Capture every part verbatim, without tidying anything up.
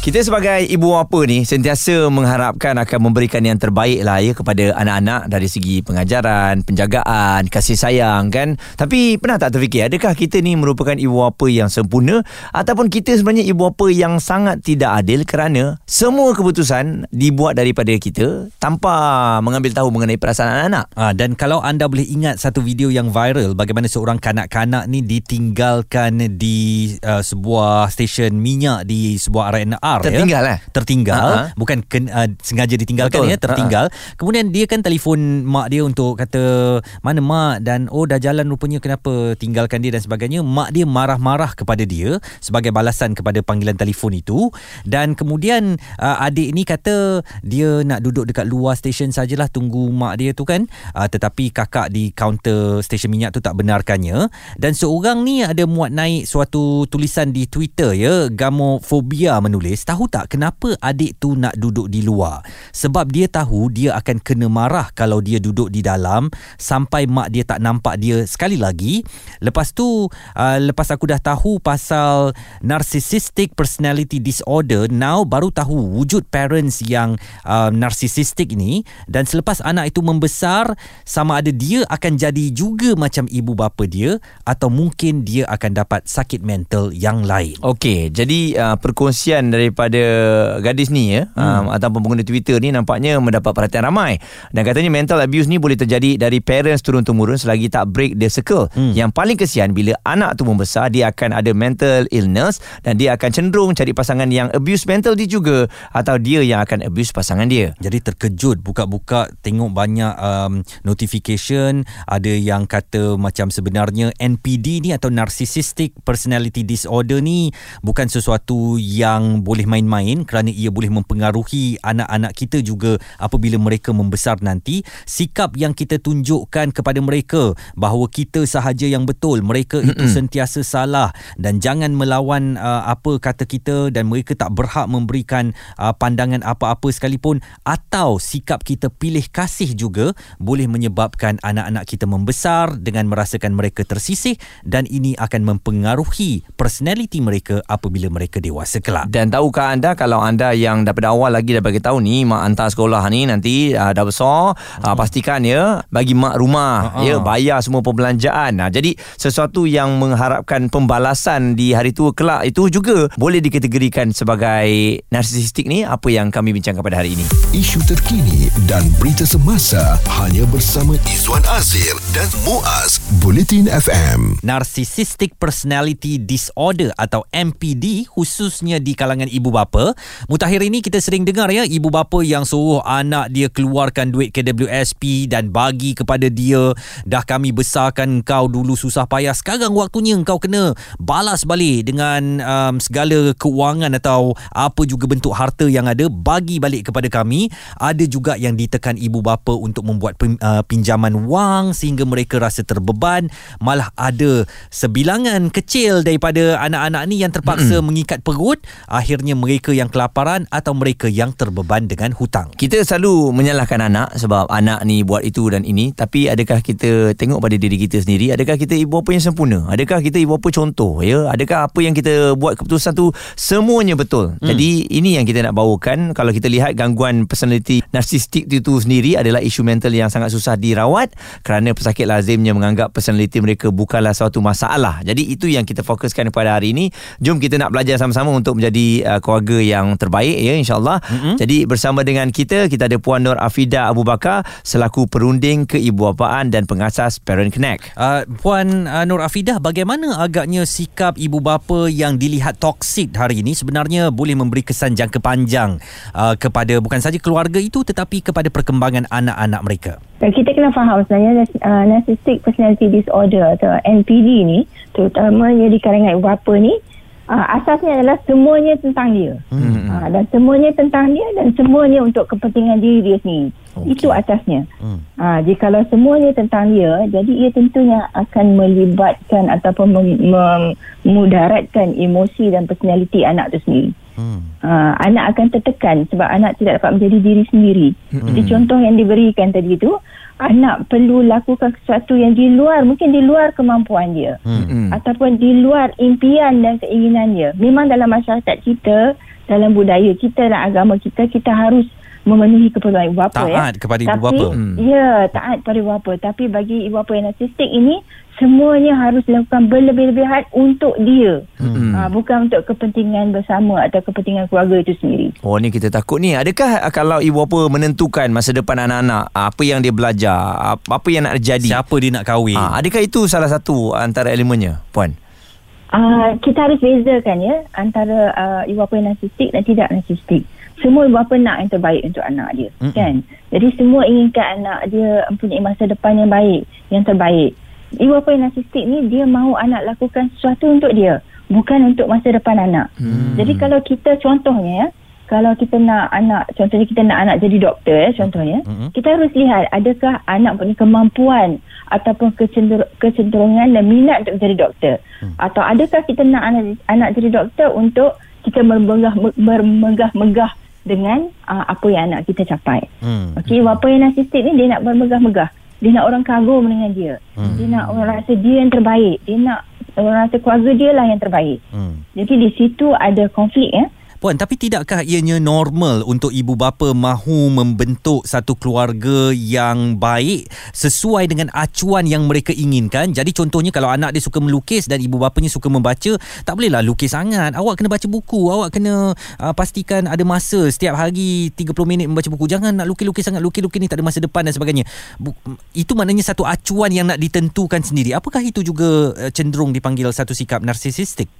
Kita sebagai ibu bapa ni sentiasa mengharapkan akan memberikan yang terbaik lah ya kepada anak-anak dari segi pengajaran, penjagaan, kasih sayang kan. Tapi pernah tak terfikir adakah kita ni merupakan ibu bapa yang sempurna ataupun kita sebenarnya ibu bapa yang sangat tidak adil kerana semua keputusan dibuat daripada kita tanpa mengambil tahu mengenai perasaan anak-anak. Ha, dan kalau anda boleh ingat satu video yang viral bagaimana seorang kanak-kanak ni ditinggalkan di uh, sebuah stesen minyak di sebuah R and R. Tertinggal ya? eh? Tertinggal. Uh-huh. Bukan ken, uh, sengaja ditinggalkan. Betul. ya Tertinggal. Uh-huh. Kemudian dia kan telefon mak dia untuk kata mana mak, dan oh dah jalan rupanya, kenapa tinggalkan dia dan sebagainya. Mak dia marah-marah kepada dia sebagai balasan kepada panggilan telefon itu. Dan kemudian uh, adik ni kata dia nak duduk dekat luar stesen sajalah tunggu mak dia tu kan. Uh, tetapi kakak di kaunter stesen minyak tu tak benarkannya. Dan seorang ni ada muat naik suatu tulisan di Twitter ya, Gamophobia menulis, tahu tak kenapa adik tu nak duduk di luar? Sebab dia tahu dia akan kena marah kalau dia duduk di dalam sampai mak dia tak nampak dia sekali lagi. Lepas tu, uh, lepas aku dah tahu pasal Narcissistic Personality Disorder, now baru tahu wujud parents yang uh, narcissistic ni. Dan selepas anak itu membesar, sama ada dia akan jadi juga macam ibu bapa dia atau mungkin dia akan dapat sakit mental yang lain. Okey, jadi uh, perkongsian dari daripada gadis ni ya, hmm. um, ataupun pengguna Twitter ni nampaknya mendapat perhatian ramai. Dan katanya mental abuse ni boleh terjadi dari parents turun-temurun selagi tak break the circle. Hmm. Yang paling kesian bila anak tu membesar, dia akan ada mental illness dan dia akan cenderung cari pasangan yang abuse mental dia juga, atau dia yang akan abuse pasangan dia. Jadi terkejut buka-buka tengok banyak um, notification, ada yang kata macam sebenarnya N P D ni atau Narcissistic Personality Disorder ni bukan sesuatu yang boleh main-main kerana ia boleh mempengaruhi anak-anak kita juga apabila mereka membesar nanti. Sikap yang kita tunjukkan kepada mereka bahawa kita sahaja yang betul, mereka itu sentiasa salah, dan jangan melawan uh, apa kata kita, dan mereka tak berhak memberikan uh, pandangan apa-apa sekalipun, atau sikap kita pilih kasih juga boleh menyebabkan anak-anak kita membesar dengan merasakan mereka tersisih, dan ini akan mempengaruhi personaliti mereka apabila mereka dewasa kelak. Dan tahukah anda kalau anda yang daripada awal lagi dah bagi tahu ni, mak hantar sekolah ni nanti uh, dah besar, uh-huh. uh, pastikan ya bagi mak rumah, uh-huh. ya bayar semua perbelanjaan. Nah, jadi sesuatu yang mengharapkan pembalasan di hari tua kelak itu juga boleh dikategorikan sebagai narcissistic ni, apa yang kami bincangkan pada hari ini. Isu terkini dan berita semasa hanya bersama Izwan Azir dan Muaz, Bulletin F M. Narcissistic Personality Disorder atau N P D khususnya di kalangan ibu bapa. Mutakhir ini kita sering dengar ya, ibu bapa yang suruh anak dia keluarkan duit K W S P dan bagi kepada dia, dah kami besarkan kau dulu susah payah, sekarang waktunya kau kena balas balik dengan um, segala keuangan atau apa juga bentuk harta yang ada, bagi balik kepada kami. Ada juga yang ditekan ibu bapa untuk membuat pinjaman wang sehingga mereka rasa terbeban. Malah ada sebilangan kecil daripada anak-anak ni yang terpaksa mengikat perut. Akhirnya mereka yang kelaparan atau mereka yang terbeban dengan hutang. Kita selalu menyalahkan anak sebab anak ni buat itu dan ini. Tapi adakah kita tengok pada diri kita sendiri? Adakah kita ibu bapa yang sempurna? Adakah kita ibu bapa contoh? Ya? Adakah apa yang kita buat keputusan tu semuanya betul? Hmm. Jadi ini yang kita nak bawakan. Kalau kita lihat gangguan personality narcissistic itu sendiri adalah isu mental yang sangat susah dirawat kerana pesakit lazimnya menganggap personality mereka bukanlah suatu masalah. Jadi itu yang kita fokuskan pada hari ini. Jom kita nak belajar sama-sama untuk menjadi di uh, keluarga yang terbaik ya, insyaAllah. Mm-hmm. Jadi bersama dengan kita kita ada Puan Noor Afidah Abu Bakar selaku perunding keibubapaan dan pengasas Parent Connect. Uh, Puan uh, Noor Afidah, bagaimana agaknya sikap ibu bapa yang dilihat toksik hari ini sebenarnya boleh memberi kesan jangka panjang uh, kepada bukan saja keluarga itu tetapi kepada perkembangan anak-anak mereka? Kita kena faham sebenarnya uh, Narcissistic Personality Disorder atau N P D ni, terutamanya di kalangan ibu bapa ni, Uh, asasnya adalah semuanya tentang dia. Hmm. Uh, dan semuanya tentang dia dan semuanya untuk kepentingan diri dia sendiri. Okay. Itu asasnya. Hmm. Ha, jikalau semuanya tentang dia, jadi ia tentunya akan melibatkan ataupun memudaratkan emosi dan personaliti anak itu sendiri. Hmm. Ha, anak akan tertekan sebab anak tidak dapat menjadi diri sendiri. Hmm. Jadi contoh yang diberikan tadi itu, anak perlu lakukan sesuatu yang di luar, mungkin di luar kemampuan dia. Hmm. Ataupun di luar impian dan keinginan dia. Memang dalam masyarakat kita, dalam budaya kita, dalam agama kita, kita harus memenuhi kepada ibu bapa, ya. Taat kepada ibu bapa. Hmm. Ya, taat kepada ibu bapa. Tapi bagi ibu bapa yang narcissistic ini, semuanya harus dilakukan berlebih-lebihan untuk dia. Hmm. Ha, bukan untuk kepentingan bersama atau kepentingan keluarga itu sendiri. Oh, ni kita takut ni. Adakah kalau ibu bapa menentukan masa depan anak-anak, apa yang dia belajar, apa yang nak jadi, siapa dia nak kahwin? Ha, adakah itu salah satu antara elemennya, Puan? Uh, kita harus bezakan, ya, antara uh, ibu bapa yang narcissistic dan tidak narcissistic. Semua ibu bapa nak yang terbaik untuk anak dia, mm-hmm. kan? Jadi semua inginkan anak dia mempunyai masa depan yang baik, yang terbaik. Ibu bapa yang narcissistic ni, dia mahu anak lakukan sesuatu untuk dia, bukan untuk masa depan anak. Mm. Jadi kalau kita contohnya, ya, kalau kita nak anak, contohnya kita nak anak jadi doktor, ya, contohnya, mm-hmm. kita harus lihat adakah anak punya kemampuan ataupun kecenderung, kecenderungan dan minat untuk jadi doktor. Mm. Atau adakah kita nak anak, anak jadi doktor untuk kita mermegah-megah dengan uh, apa yang anak kita capai. Hmm. Okey, bapa yang narcissistic ni, dia nak bermegah-megah. Dia nak orang kagum dengan dia. Hmm. Dia nak orang rasa dia yang terbaik. Dia nak orang rasa keluarga dia lah yang terbaik. Hmm. Jadi di situ ada konflik, ya. Puan, tapi tidakkah ianya normal untuk ibu bapa mahu membentuk satu keluarga yang baik sesuai dengan acuan yang mereka inginkan? Jadi contohnya kalau anak dia suka melukis dan ibu bapanya suka membaca, tak bolehlah lukis sangat. Awak kena baca buku, awak kena uh, pastikan ada masa setiap hari tiga puluh minit membaca buku. Jangan nak lukis-lukis sangat, lukis-lukis ni tak ada masa depan dan sebagainya. Bu- itu maknanya satu acuan yang nak ditentukan sendiri. Apakah itu juga cenderung dipanggil satu sikap narsisistik?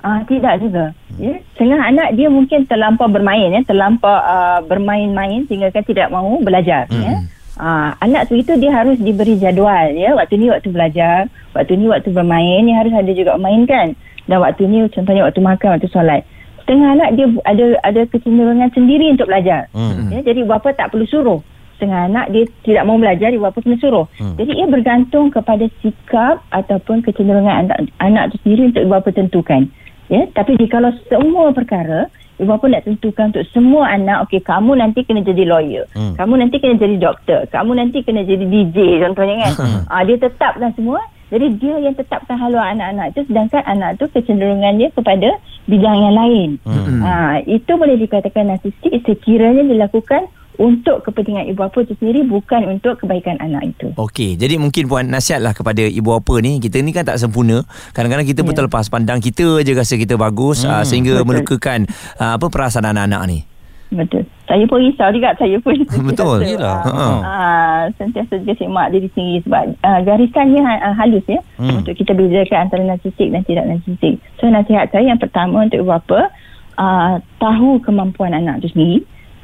Ah, tidak juga. Ya, setengah anak dia mungkin terlampau bermain, ya, terlampau uh, bermain-main sehingga kan tidak mahu belajar. Hmm. Ya. Ah, anak tu itu dia harus diberi jadual, ya. Waktu ni waktu belajar, waktu ni waktu bermain, ni harus ada juga main, kan. Dan waktu ni contohnya waktu makan, waktu solat. Setengah anak dia ada ada kecenderungan sendiri untuk belajar. Hmm. Ya, jadi bapa tak perlu suruh. Setengah anak dia tidak mahu belajar, dia bapa kena suruh. Hmm. Jadi ia bergantung kepada sikap ataupun kecenderungan anak anak tu sendiri untuk bapa tentukan. Ya, tapi jikalau semua perkara ibu bapa nak tentukan untuk semua anak, okey, kamu nanti kena jadi lawyer, hmm. kamu nanti kena jadi doktor, kamu nanti kena jadi D J contohnya, kan. Ah, dia tetapkan semua. Jadi dia yang tetapkan haluan anak-anak itu, sedangkan anak itu kecenderungannya kepada bidang yang lain. Hmm. Ah, itu boleh dikatakan narcissistik sekiranya dilakukan untuk kepentingan ibu bapa itu sendiri, bukan untuk kebaikan anak itu. Okey, jadi mungkin Puan nasihatlah kepada ibu bapa ni. Kita ni kan tak sempurna. Kadang-kadang kita pun yeah. terlepas pandang, kita je rasa kita bagus, hmm, uh, sehingga betul. melukakan uh, apa perasaan anak-anak ni. Betul. Saya pun risau juga, saya pun. Betul. Yalah. Uh, uh, uh, sentiasa juga semak diri sendiri sebab uh, garisannya uh, halus, ya. Hmm. Untuk kita bezakan antara narcissistic dan tidak narcissistic. So nasihat saya yang pertama untuk ibu bapa, uh, tahu kemampuan anak itu sendiri,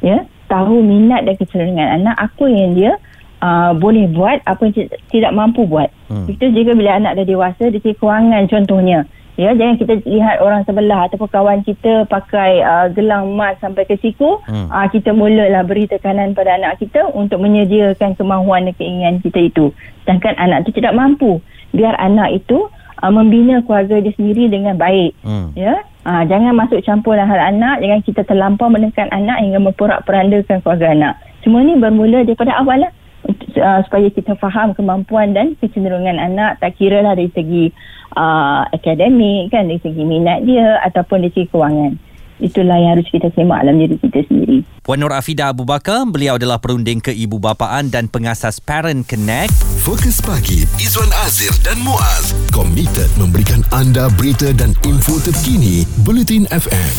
ya. Yeah. Tahu minat dan kecenderungan anak, apa yang dia uh, boleh buat, apa yang c- tidak mampu buat. Hmm. Itu juga bila anak dah dewasa, dia cari kewangan contohnya. Ya, jangan kita lihat orang sebelah ataupun kawan kita pakai uh, gelang emas sampai ke siku. Hmm. Uh, kita mulalah beri tekanan pada anak kita untuk menyediakan kemahuan dan keinginan kita itu. Sedangkan anak itu tidak mampu. Biar anak itu uh, membina keluarga dia sendiri dengan baik. Hmm. Ya. Ha, jangan masuk campur hal anak, jangan kita terlampau menekan anak hingga memporak-perandakan keluarga anak. Semua ni bermula daripada awal lah, uh, supaya kita faham kemampuan dan kecenderungan anak, tak kira lah dari segi uh, akademik, kan, dari segi minat dia ataupun dari segi kewangan. Itulah yang harus kita semak dalam diri kita sendiri. Puan Noor Afidah Abu Bakar, beliau adalah perunding keibubapaan dan pengasas Parent Connect. Fokus Pagi, Izwan Azir dan Muaz, komited memberikan anda berita dan info terkini Bulletin F M.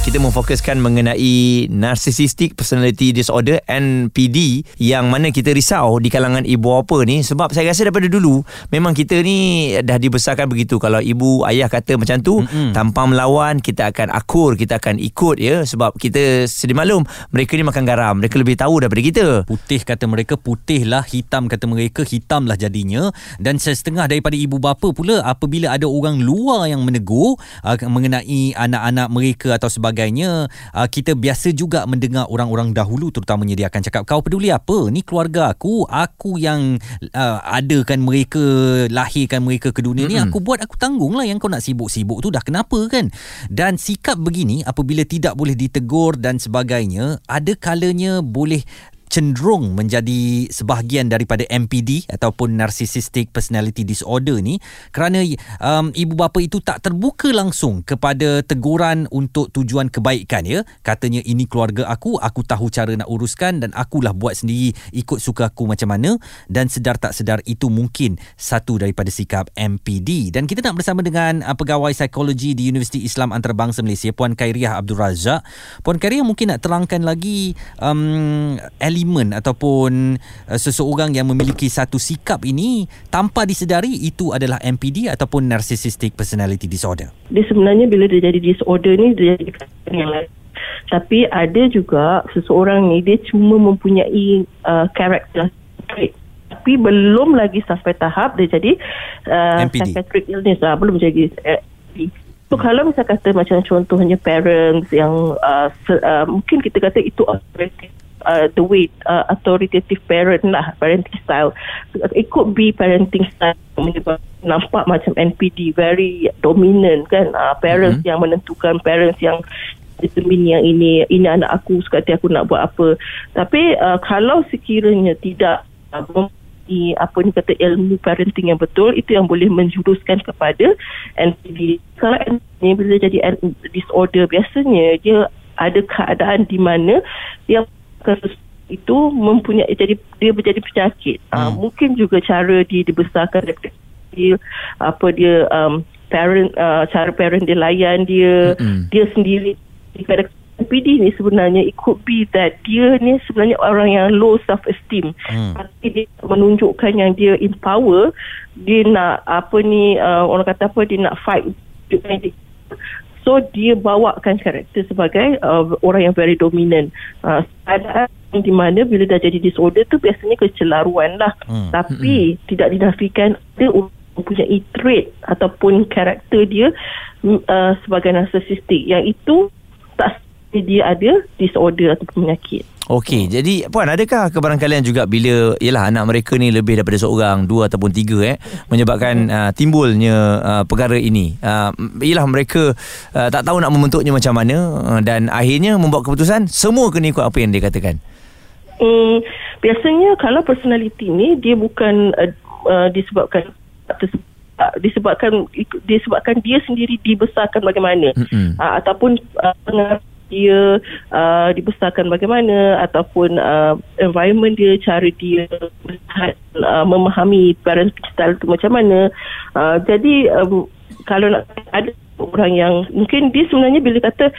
Kita memfokuskan mengenai Narcissistic Personality Disorder, N P D, yang mana kita risau di kalangan ibu bapa ni. Sebab saya rasa daripada dulu memang kita ni dah dibesarkan begitu. Kalau ibu ayah kata macam tu, mm-hmm. tanpa melawan kita akan akur, kita akan ikut, ya. Sebab kita sedia maklum, mereka ni makan garam, mereka lebih tahu daripada kita. Putih kata mereka putih lah, hitam kata mereka hitam lah jadinya. Dan setengah daripada ibu bapa pula, apabila ada orang luar yang menegur uh, mengenai anak-anak mereka atau sebagainya, sebagainya, uh, kita biasa juga mendengar orang-orang dahulu terutamanya dia akan cakap, kau peduli apa? Ni keluarga aku, aku yang uh, adakan mereka, lahirkan mereka ke dunia, mm-hmm. ni aku buat, aku tanggunglah. Yang kau nak sibuk-sibuk tu dah kenapa kan? Dan sikap begini apabila tidak boleh ditegur dan sebagainya, ada kalanya boleh cenderung menjadi sebahagian daripada N P D ataupun Narcissistic Personality Disorder ni, kerana um, ibu bapa itu tak terbuka langsung kepada teguran untuk tujuan kebaikan ya. Katanya ini keluarga aku, aku tahu cara nak uruskan dan akulah buat sendiri ikut suka aku macam mana, dan sedar tak sedar itu mungkin satu daripada sikap N P D. Dan kita nak bersama dengan uh, pegawai psikologi di Universiti Islam Antarabangsa Malaysia, Puan Khairiyah Abdul Razak. Puan Khairiyah mungkin nak terangkan lagi um, elemen ataupun uh, seseorang yang memiliki satu sikap ini tanpa disedari itu adalah N P D ataupun Narcissistic Personality Disorder. Dia sebenarnya bila dia jadi disorder ni, dia jadi yang lain. Tapi ada juga seseorang ni dia cuma mempunyai uh, karakter trait, tapi belum lagi sampai tahap dia jadi uh, psychiatric illness lah, belum jadi uh, N P D. So kalau misalnya kata macam contohnya parents yang uh, se- uh, mungkin kita kata itu authoritative Uh, the way uh, authoritative parent lah, parenting style. It could be parenting style nampak macam N P D, very dominant kan, uh, parents mm-hmm. yang menentukan, parents yang determine yang ini ini anak aku, suka hati aku nak buat apa. Tapi uh, kalau sekiranya tidak uh, mempunyai apa ni kata ilmu parenting yang betul, itu yang boleh menjuruskan kepada N P D. Kalau N P D bila jadi disorder, biasanya dia ada keadaan di mana yang kasus itu mempunyai, jadi dia menjadi penyakit. hmm. Uh, mungkin juga cara dia dibesarkan daripada dia, apa dia um, parent uh, cara parent dia layan dia, hmm. dia sendiri. Kadang-kadang N P D ni sebenarnya it could be that dia ni sebenarnya orang yang low self esteem, hmm. tapi dia menunjukkan yang dia empower, dia nak apa ni uh, orang kata apa, dia nak fight. So dia bawakan karakter sebagai uh, orang yang very dominant. Uh, keadaan di mana bila dah jadi disorder tu biasanya kecelaruan lah. Hmm. Tapi hmm. tidak dinafikan dia mempunyai trait ataupun karakter dia uh, sebagai narcissistic. Yang itu tak dia ada disorder ataupun penyakit. Okey, jadi Puan, adakah kebarangkalian juga bila ialah anak mereka ni lebih daripada seorang, dua ataupun tiga eh, menyebabkan uh, timbulnya uh, perkara ini? Uh, ialah mereka uh, tak tahu nak membentuknya macam mana uh, dan akhirnya membuat keputusan semua kena ikut apa yang dia katakan. Hmm, biasanya kalau personality ni dia bukan uh, uh, disebabkan disebabkan disebabkan dia sendiri dibesarkan bagaimana, mm-hmm. uh, ataupun uh, pengaruh dia uh, dibesarkan bagaimana, ataupun uh, environment dia, cara dia uh, memahami parent style tu macam mana. Uh, jadi um, kalau nak, ada orang yang mungkin dia sebenarnya bila kata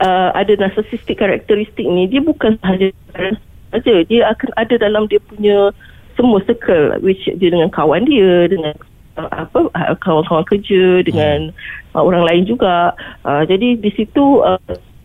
uh, ada narcissistic karakteristik ni, dia bukan sahaja parent saja, dia akan ada dalam dia punya semua circle, which dia dengan kawan dia, dengan apa uh, kawan-kawan kerja, dengan uh, orang lain juga. Uh, jadi di situ uh,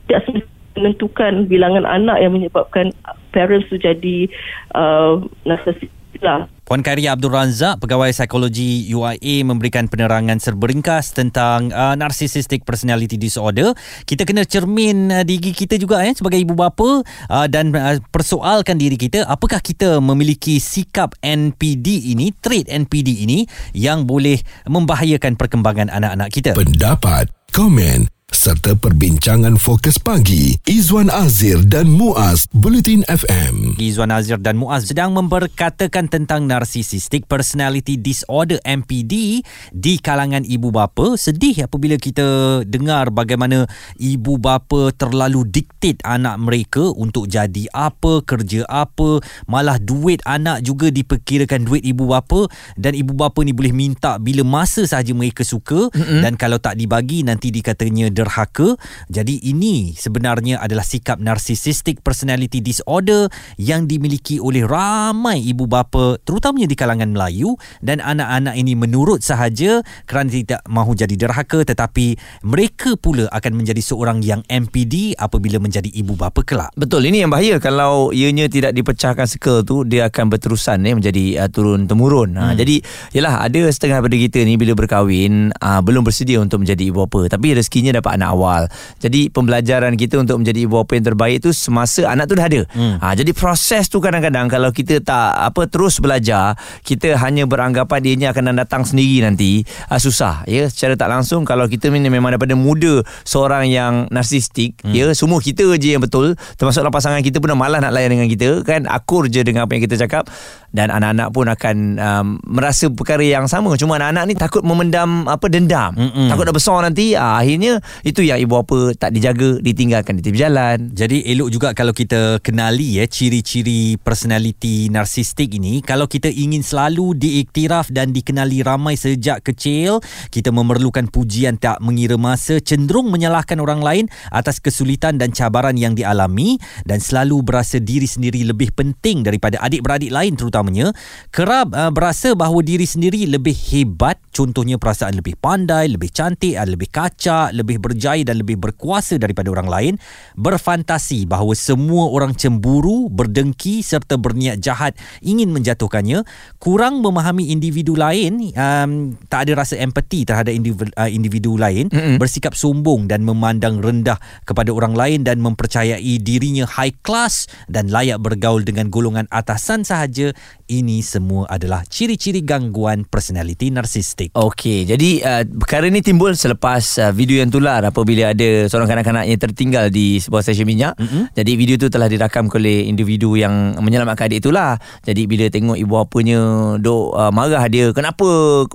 tidak menentukan bilangan anak yang menyebabkan parents tu jadi uh, narcissistic lah. Puan Khairiyah Abdul Razak, pegawai psikologi U I A, memberikan penerangan serba ringkas tentang uh, Narcissistic Personality Disorder. Kita kena cermin uh, diri kita juga eh, sebagai ibu bapa uh, dan uh, persoalkan diri kita, apakah kita memiliki sikap N P D ini, trait N P D ini yang boleh membahayakan perkembangan anak-anak kita. Pendapat, komen serta perbincangan Fokus Pagi Izwan Azir dan Muaz, Bulletin F M. Izwan Azir dan Muaz sedang memperkatakan tentang Narcissistic Personality Disorder N P D di kalangan ibu bapa. Sedih apabila kita dengar bagaimana ibu bapa terlalu diktat anak mereka untuk jadi apa, kerja apa, malah duit anak juga diperkirakan duit ibu bapa, dan ibu bapa ni boleh minta bila masa sahaja mereka suka, mm-hmm. dan kalau tak dibagi nanti dikatanya derhaka. Jadi ini sebenarnya adalah sikap Narcissistic Personality Disorder yang dimiliki oleh ramai ibu bapa terutamanya di kalangan Melayu, dan anak-anak ini menurut sahaja kerana tidak mahu jadi derhaka, tetapi mereka pula akan menjadi seorang yang N P D apabila menjadi ibu bapa kelak. Betul, ini yang bahaya kalau ianya tidak dipecahkan circle tu, dia akan berterusan eh, menjadi uh, turun-temurun. hmm. ha, Jadi yalah, ada setengah daripada kita ni bila berkahwin uh, belum bersedia untuk menjadi ibu bapa, tapi rezekinya dapat anak awal. Jadi pembelajaran kita untuk menjadi ibu bapa yang terbaik tu semasa anak tu dah ada. Hmm. Ha, jadi proses tu kadang-kadang kalau kita tak apa terus belajar, kita hanya beranggapan dia ni akan datang sendiri nanti, ha, susah ya. Secara tak langsung kalau kita memang daripada muda seorang yang narsistik, hmm. ya semua kita je yang betul, termasuklah pasangan kita pun dah malas nak layan dengan kita kan, akur je dengan apa yang kita cakap, dan anak-anak pun akan um, merasa perkara yang sama. Cuma anak-anak ni takut memendam apa dendam. Mm-mm. Takut dah besar nanti, ah, akhirnya itu yang ibu bapa tak dijaga, ditinggalkan di tepi jalan. Jadi elok juga kalau kita kenali ya ciri-ciri personality narsistik ini. Kalau kita ingin selalu diiktiraf dan dikenali ramai sejak kecil, kita memerlukan pujian tak mengira masa, cenderung menyalahkan orang lain atas kesulitan dan cabaran yang dialami, dan selalu berasa diri sendiri lebih penting daripada adik-beradik lain terutamanya. Kerap uh, berasa bahawa diri sendiri lebih hebat, contohnya perasaan lebih pandai, lebih cantik, lebih kacak, lebih berjaya dan lebih berkuasa daripada orang lain. Berfantasi bahawa semua orang cemburu, berdengki serta berniat jahat ingin menjatuhkannya. Kurang memahami individu lain, um, tak ada rasa empati terhadap individu, uh, individu lain. Mm-mm. Bersikap sombong dan memandang rendah kepada orang lain, dan mempercayai dirinya high class dan layak bergaul dengan golongan atasan sahaja. Ini semua adalah ciri-ciri gangguan personaliti narsistik. Okey, jadi uh, perkara ini timbul selepas uh, video yang tular apabila ada seorang kanak-kanak yang tertinggal di sebuah stesen minyak. Mm-hmm. Jadi video itu telah dirakam oleh individu yang menyelamatkan adik itulah. Jadi bila tengok ibu bapanya dok uh, marah dia, kenapa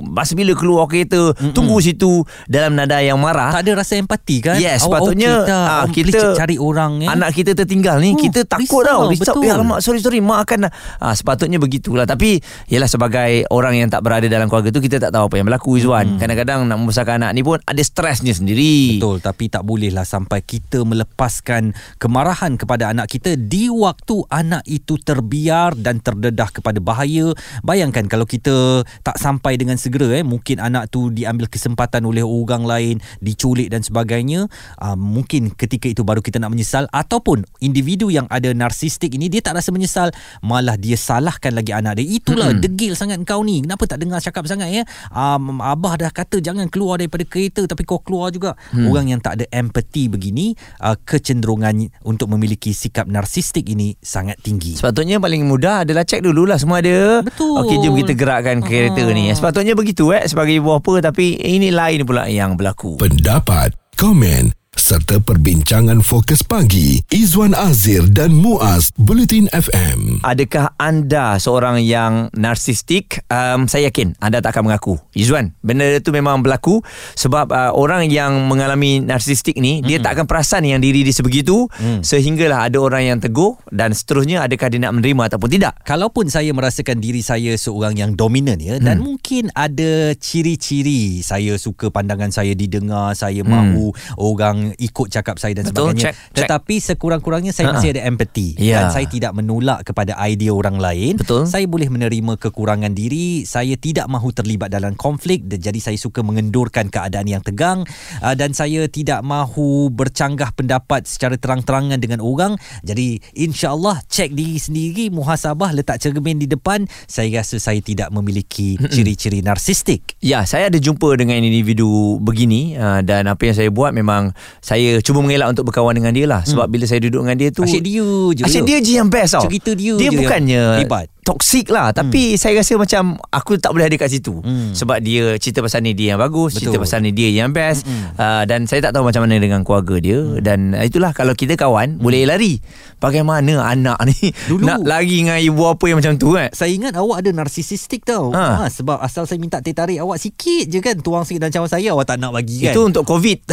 masa bila keluar kereta, mm-hmm. tunggu situ, dalam nada yang marah. Tak ada rasa empati kan? Yes, oh, patutnya oh, kita, uh, kita cari orang eh. Anak kita tertinggal ni, oh, kita takut risau, tau. Risau, betul. Ya, mak, sorry sorry mak akan uh, sepatutnya begitulah. Tapi ialah sebagai orang yang tak berada dalam keluarga tu, kita tak tahu apa yang berlaku, Izwan. Hmm. Kadang-kadang nak membesarkan anak ni pun ada stresnya sendiri. Betul, tapi tak bolehlah sampai kita melepaskan kemarahan kepada anak kita di waktu anak itu terbiar dan terdedah kepada bahaya. Bayangkan kalau kita tak sampai dengan segera, eh, mungkin anak tu diambil kesempatan oleh orang lain, diculik dan sebagainya. Uh, mungkin ketika itu baru kita nak menyesal, ataupun individu yang ada narsistik ini dia tak rasa menyesal, malah dia salahkan lagi anak dia. Itulah, hmm. degil sangat kau ni, kenapa tak dengar cakap sangat ya? Um, abah dah kata jangan keluar daripada kereta, tapi kau keluar juga. Hmm. Orang yang tak ada empati begini, uh, kecenderungan untuk memiliki sikap narsistik ini sangat tinggi. Sepatutnya paling mudah adalah cek dululah semua ada. Betul. Okey, jom kita gerakkan kereta ha. ni. Sepatutnya begitu eh sebagai ibu bapa, tapi ini lain pula yang berlaku. Pendapat, komen serta perbincangan Fokus Pagi Izwan Azir dan Muaz, Bulletin F M. Adakah anda seorang yang narsistik? Um, saya yakin anda tak akan mengaku, Izwan. Benda itu memang berlaku sebab uh, orang yang mengalami narsistik ni, mm-hmm. dia tak akan perasan yang diri dia sebegitu, mm. sehinggalah ada orang yang tegur dan seterusnya, adakah dia nak menerima ataupun tidak. Kalaupun saya merasakan diri saya seorang yang dominan ya, mm. dan mungkin ada ciri-ciri, saya suka pandangan saya didengar, saya mm. mahu orang ikut cakap saya dan betul, sebagainya. Check, check. Tetapi sekurang-kurangnya saya uh-huh. masih ada empati, yeah. dan saya tidak menolak kepada idea orang lain. Betul. Saya boleh menerima kekurangan diri, saya tidak mahu terlibat dalam konflik, jadi saya suka mengendurkan keadaan yang tegang, dan saya tidak mahu bercanggah pendapat secara terang-terangan dengan orang. Jadi insya-Allah cek diri sendiri, muhasabah, letak cermin di depan. Saya rasa saya tidak memiliki ciri-ciri narsistik. Ya, saya ada jumpa dengan individu begini, dan apa yang saya buat memang saya cuba mengelak untuk berkawan dengan dia lah. Sebab hmm. bila saya duduk dengan dia tu, asyik dia je asyik dia je yang best tau. Cerita dia, dia je bukannya hebat, toksik lah, tapi hmm. saya rasa macam aku tak boleh ada kat situ, hmm. sebab dia cerita pasal ni dia yang bagus. Betul. Cerita pasal ni dia yang best, hmm. uh, dan saya tak tahu macam mana dengan keluarga dia, hmm. dan itulah kalau kita kawan, hmm. boleh lari. Bagaimana anak ni dulu nak lari dengan ibu apa yang macam tu kan? Saya ingat awak ada narsistik tau, ha. Ha, sebab asal saya minta teh tarik awak sikit je kan, tuang sikit dan cawan saya, awak tak nak bagi kan. Itu untuk COVID.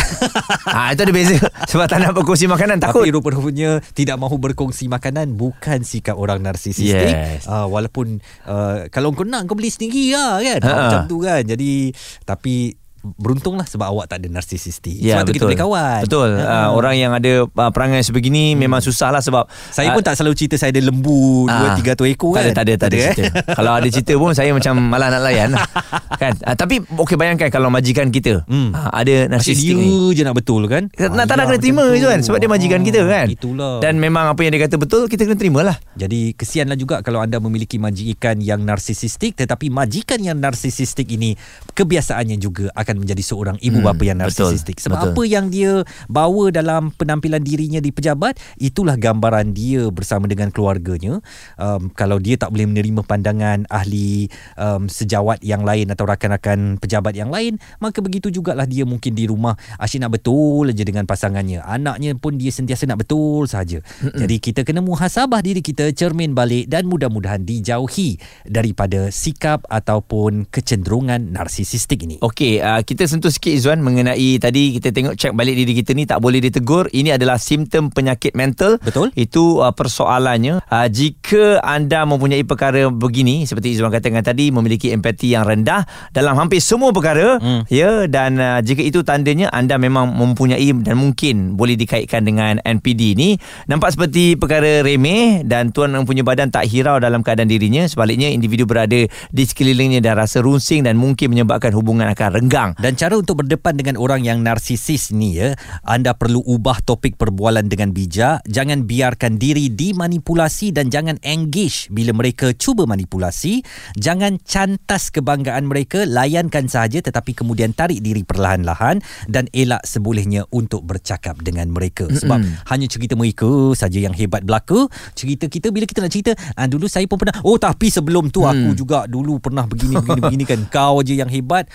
ha, Itu ada beza, sebab tak nak berkongsi makanan, takut. Tapi rupa-rupanya tidak mahu berkongsi makanan bukan sikap orang narsistik. Yes. uh, Walaupun uh, kalau kau nak kau beli sendiri lah kan, ha, macam tu kan. Jadi tapi beruntunglah sebab awak tak ada narsisistik. Ya, sebab betul. Tu kita boleh kawan. Betul. Uh, orang yang ada uh, perangai sebegini, hmm. memang susahlah sebab saya uh, pun tak selalu cerita saya ada lembu dua tiga uh, tu ekor kan. Tak ada tak ada, tak ada eh? cerita. Kalau ada cerita pun saya macam malah nak layan. Kan? Uh, tapi okey, bayangkan kalau majikan kita hmm. uh, ada narsisistik ni. Dia je nak betul kan? Nak ah, tak nak kena terima tu kan, sebab dia majikan ah, kita kan. Itulah. Dan memang apa yang dia kata betul, kita kena terimalah. Jadi kesianlah juga kalau anda memiliki majikan yang narsisistik, tetapi majikan yang narsisistik ini kebiasaannya juga akan akan menjadi seorang ibu hmm, bapa yang narsisistik. Betul, sebab betul. apa yang dia bawa dalam penampilan dirinya di pejabat, itulah gambaran dia bersama dengan keluarganya. Um, kalau dia tak boleh menerima pandangan ahli um, sejawat yang lain atau rakan-rakan pejabat yang lain, maka begitu jugalah dia mungkin di rumah asyik nak betul je dengan pasangannya. Anaknya pun dia sentiasa nak betul sahaja. Mm-mm. Jadi kita kena muhasabah diri kita, cermin balik, dan mudah-mudahan dijauhi daripada sikap ataupun kecenderungan narsisistik ini. Okey, uh, kita sentuh sikit Izwan mengenai tadi kita tengok check balik diri kita ni tak boleh ditegur. Ini adalah simptom penyakit mental. Betul. Itu uh, persoalannya. Uh, jika anda mempunyai perkara begini seperti Izwan katakan tadi, memiliki empati yang rendah dalam hampir semua perkara, mm. ya, dan uh, jika itu tandanya anda memang mempunyai dan mungkin boleh dikaitkan dengan N P D ni. Nampak seperti perkara remeh dan tuan mempunyai badan tak hirau dalam keadaan dirinya. Sebaliknya individu berada di sekelilingnya dan rasa runsing dan mungkin menyebabkan hubungan akan renggang. Dan cara untuk berdepan dengan orang yang narsisis ni, ya, anda perlu ubah topik perbualan dengan bijak. Jangan biarkan diri dimanipulasi dan jangan engage bila mereka cuba manipulasi. Jangan cantas kebanggaan mereka, layankan sahaja tetapi kemudian tarik diri perlahan-lahan dan elak sebolehnya untuk bercakap dengan mereka. Sebab mm-hmm. hanya cerita mereka saja yang hebat belaka. Cerita kita bila kita nak cerita, ah, dulu saya pun pernah, oh tapi sebelum tu aku hmm. juga dulu pernah begini-begini kan. Kau je yang hebat.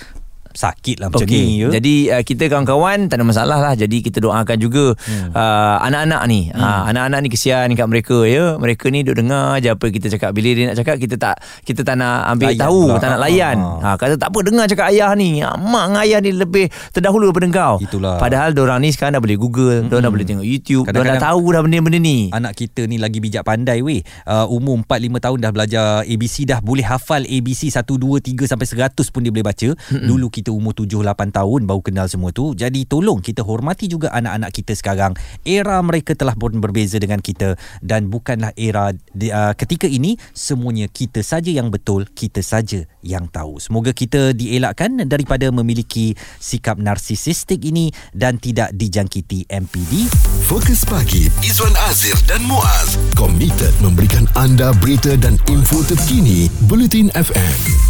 Sakit lah macam okay. ni ya? Jadi uh, kita kawan-kawan tak ada masalah lah. Jadi kita doakan juga hmm. uh, anak-anak ni hmm. uh, anak-anak ni kesian kat mereka, ya. Mereka ni duduk dengar je apa kita cakap. Bila dia nak cakap, kita tak kita tak nak ambil layan tahu lah. Tak nak layan ha. Ha, kata tak apa, dengar cakap ayah ni, mak dengan ayah ni lebih terdahulu daripada engkau. Itulah. Padahal diorang ni sekarang dah boleh Google, hmm. diorang dah boleh tengok YouTube, diorang dah tahu dah benda-benda ni. Anak kita ni lagi bijak pandai weh. uh, Umur empat lima tahun dah belajar A B C, dah boleh hafal A B C satu, dua, tiga sampai seratus pun dia boleh baca. hmm. Dulu kita umur tujuh lapan tahun baru kenal semua tu. Jadi tolong kita hormati juga anak-anak kita sekarang. Era mereka telah pun berbeza dengan kita dan bukanlah era uh, ketika ini semuanya kita saja yang betul, kita saja yang tahu. Semoga kita dielakkan daripada memiliki sikap narsisistik ini dan tidak dijangkiti M P D. Fokus Pagi Izwan Azir dan Muaz, komited memberikan anda berita dan info terkini Bulletin F M.